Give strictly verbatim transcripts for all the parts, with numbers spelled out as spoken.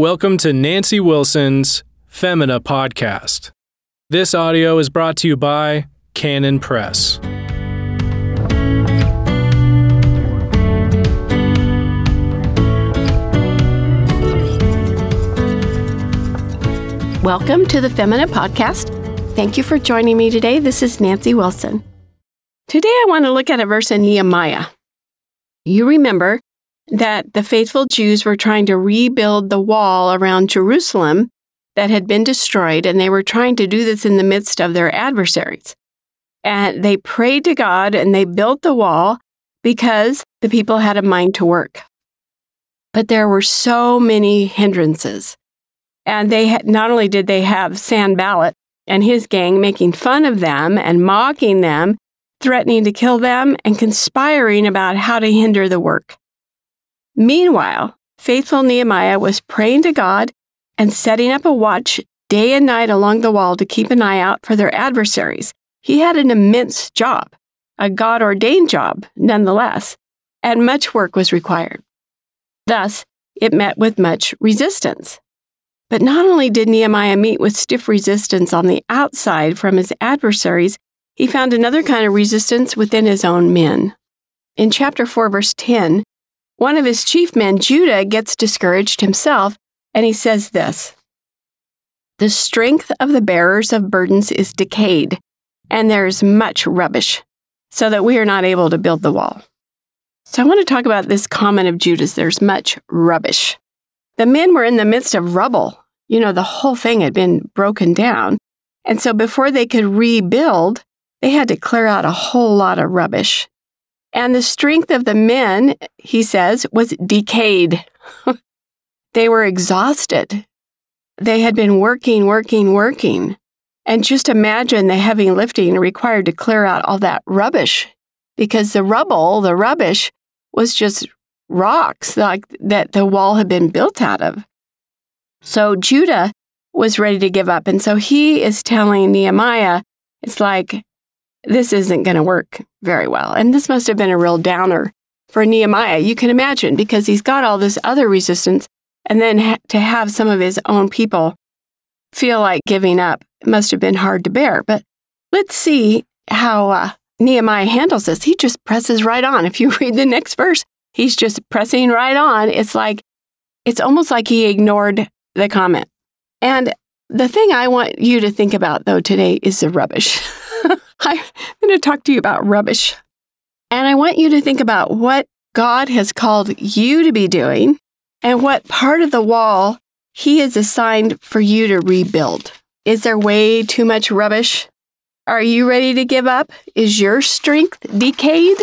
Welcome to Nancy Wilson's Femina Podcast. This audio is brought to you by Canon Press. Welcome to the Femina Podcast. Thank you for joining me today. This is Nancy Wilson. Today I want to look at a verse in Nehemiah. You remember that the faithful Jews were trying to rebuild the wall around Jerusalem that had been destroyed, and they were trying to do this in the midst of their adversaries. And they prayed to God, and they built the wall because the people had a mind to work. But there were so many hindrances. And they had, not only did they have Sanballat and his gang making fun of them and mocking them, threatening to kill them, and conspiring about how to hinder the work. Meanwhile, faithful Nehemiah was praying to God and setting up a watch day and night along the wall to keep an eye out for their adversaries. He had an immense job, a God-ordained job nonetheless, and much work was required. Thus, it met with much resistance. But not only did Nehemiah meet with stiff resistance on the outside from his adversaries, he found another kind of resistance within his own men. In chapter four, verse ten, one of his chief men, Judah, gets discouraged himself, and he says this, "The strength of the bearers of burdens is decayed, and there is much rubbish, so that we are not able to build the wall." So I want to talk about this comment of Judah's, "there's much rubbish." The men were in the midst of rubble. You know, the whole thing had been broken down. And so before they could rebuild, they had to clear out a whole lot of rubbish. And the strength of the men, he says, was decayed. They were exhausted. They had been working, working, working. And just imagine the heavy lifting required to clear out all that rubbish, because the rubble, the rubbish, was just rocks like that the wall had been built out of. So Judah was ready to give up. And so he is telling Nehemiah, it's like, this isn't going to work very well. And this must have been a real downer for Nehemiah, you can imagine, because he's got all this other resistance, and then ha- to have some of his own people feel like giving up must have been hard to bear. But let's see how uh, Nehemiah handles this. He just presses right on. If you read the next verse, he's just pressing right on. It's like, it's almost like he ignored the comment. And the thing I want you to think about, though, today is the rubbish. I'm going to talk to you about rubbish. And I want you to think about what God has called you to be doing and what part of the wall He has assigned for you to rebuild. Is there way too much rubbish? Are you ready to give up? Is your strength decayed?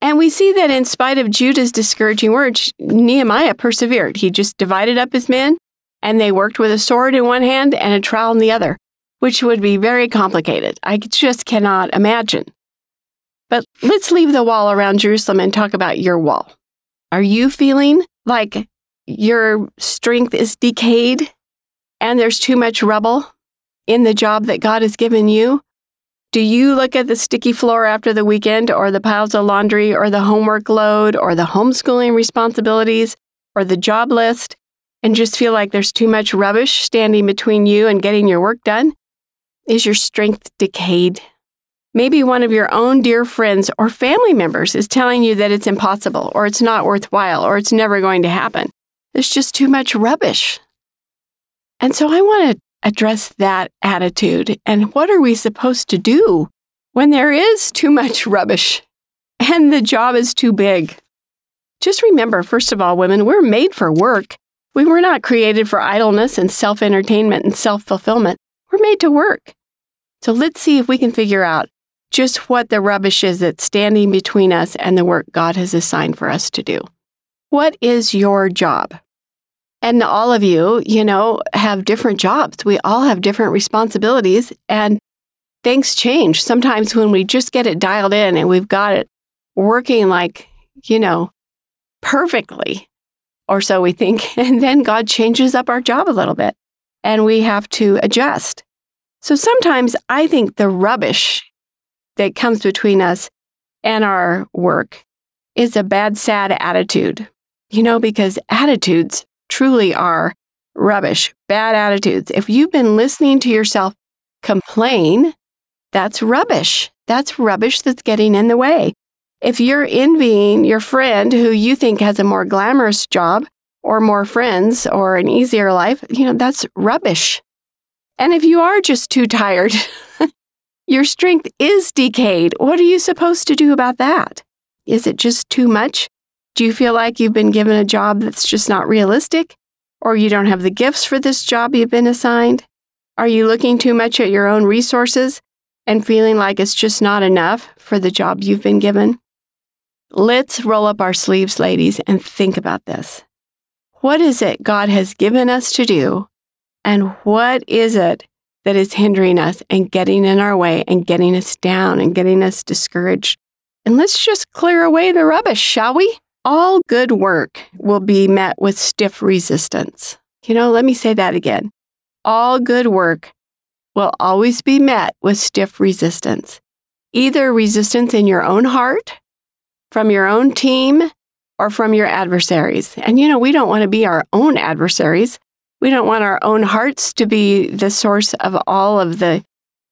And we see that in spite of Judah's discouraging words, Nehemiah persevered. He just divided up his men, and they worked with a sword in one hand and a trowel in the other, which would be very complicated. I just cannot imagine. But let's leave the wall around Jerusalem and talk about your wall. Are you feeling like your strength is decayed and there's too much rubble in the job that God has given you? Do you look at the sticky floor after the weekend, or the piles of laundry, or the homework load, or the homeschooling responsibilities, or the job list, and just feel like there's too much rubbish standing between you and getting your work done? Is your strength decayed? Maybe one of your own dear friends or family members is telling you that it's impossible, or it's not worthwhile, or it's never going to happen. There's just too much rubbish. And so I want to address that attitude. And what are we supposed to do when there is too much rubbish and the job is too big? Just remember, first of all, women, we're made for work. We were not created for idleness and self-entertainment and self-fulfillment. We're made to work. So let's see if we can figure out just what the rubbish is that's standing between us and the work God has assigned for us to do. What is your job? And all of you, you know, have different jobs. We all have different responsibilities, and things change. Sometimes when we just get it dialed in and we've got it working like, you know, perfectly, or so we think, and then God changes up our job a little bit, and we have to adjust. So sometimes I think the rubbish that comes between us and our work is a bad, sad attitude, you know, because attitudes truly are rubbish, bad attitudes. If you've been listening to yourself complain, that's rubbish. That's rubbish that's getting in the way. If you're envying your friend who you think has a more glamorous job or more friends or an easier life, you know, that's rubbish. And if you are just too tired, your strength is decayed. What are you supposed to do about that? Is it just too much? Do you feel like you've been given a job that's just not realistic? Or you don't have the gifts for this job you've been assigned? Are you looking too much at your own resources and feeling like it's just not enough for the job you've been given? Let's roll up our sleeves, ladies, and think about this. What is it God has given us to do? And what is it that is hindering us and getting in our way and getting us down and getting us discouraged? And let's just clear away the rubbish, shall we? All good work will be met with stiff resistance. You know, let me say that again. All good work will always be met with stiff resistance. Either resistance in your own heart, from your own team, or from your adversaries. And you know, we don't want to be our own adversaries. We don't want our own hearts to be the source of all of the,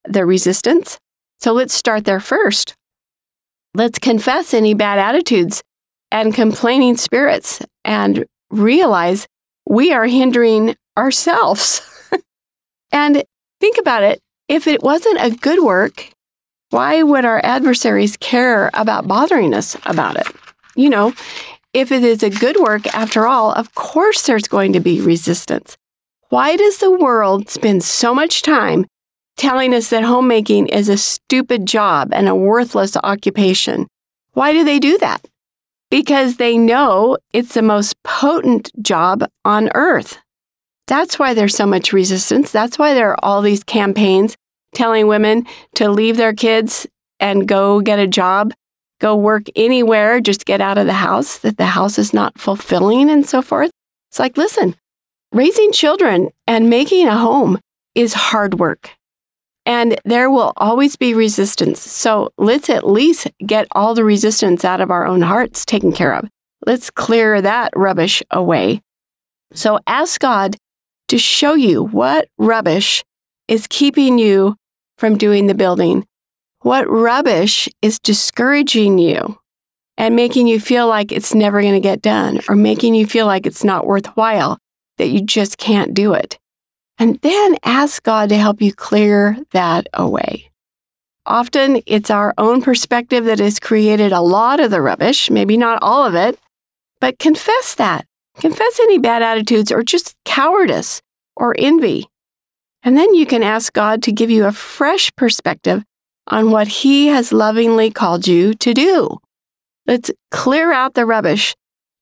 the resistance. So let's start there first. Let's confess any bad attitudes and complaining spirits and realize we are hindering ourselves. And think about it. If it wasn't a good work, why would our adversaries care about bothering us about it? You know, if it is a good work, after all, of course there's going to be resistance. Why does the world spend so much time telling us that homemaking is a stupid job and a worthless occupation? Why do they do that? Because they know it's the most potent job on earth. That's why there's so much resistance. That's why there are all these campaigns telling women to leave their kids and go get a job, go work anywhere, just get out of the house, that the house is not fulfilling and so forth. It's like, listen, raising children and making a home is hard work. And there will always be resistance. So let's at least get all the resistance out of our own hearts taken care of. Let's clear that rubbish away. So ask God to show you what rubbish is keeping you from doing the building. What rubbish is discouraging you and making you feel like it's never going to get done, or making you feel like it's not worthwhile, that you just can't do it. And then ask God to help you clear that away. Often it's our own perspective that has created a lot of the rubbish, maybe not all of it, but confess that. Confess any bad attitudes or just cowardice or envy. And then you can ask God to give you a fresh perspective on what He has lovingly called you to do. Let's clear out the rubbish.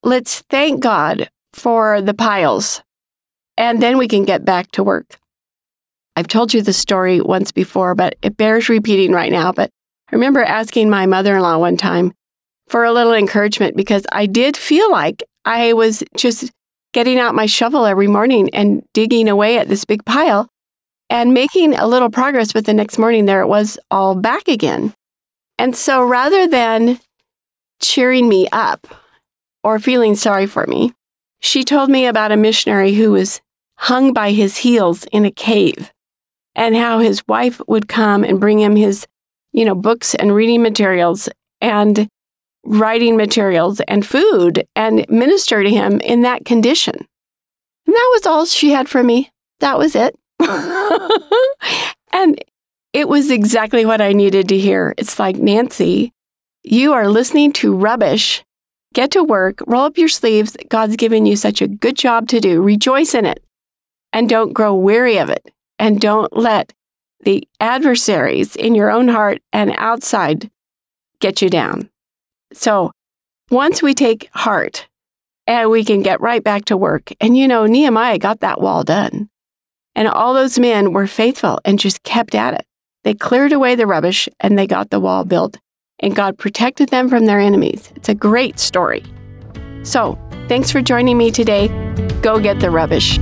Let's thank God for the piles. And then we can get back to work. I've told you this story once before, but it bears repeating right now. But I remember asking my mother-in-law one time for a little encouragement, because I did feel like I was just getting out my shovel every morning and digging away at this big pile and making a little progress, but the next morning there it was all back again. And so rather than cheering me up or feeling sorry for me, she told me about a missionary who was hung by his heels in a cave, and how his wife would come and bring him his, you know, books and reading materials and writing materials and food and minister to him in that condition. And that was all she had for me. That was it. And it was exactly what I needed to hear. It's like, Nancy, you are listening to rubbish. Get to work, roll up your sleeves. God's given you such a good job to do. Rejoice in it, and don't grow weary of it. And don't let the adversaries in your own heart and outside get you down. So once we take heart, and we can get right back to work. And you know, Nehemiah got that wall done. And all those men were faithful and just kept at it. They cleared away the rubbish and they got the wall built. And God protected them from their enemies. It's a great story. So, thanks for joining me today. Go get the rubbish.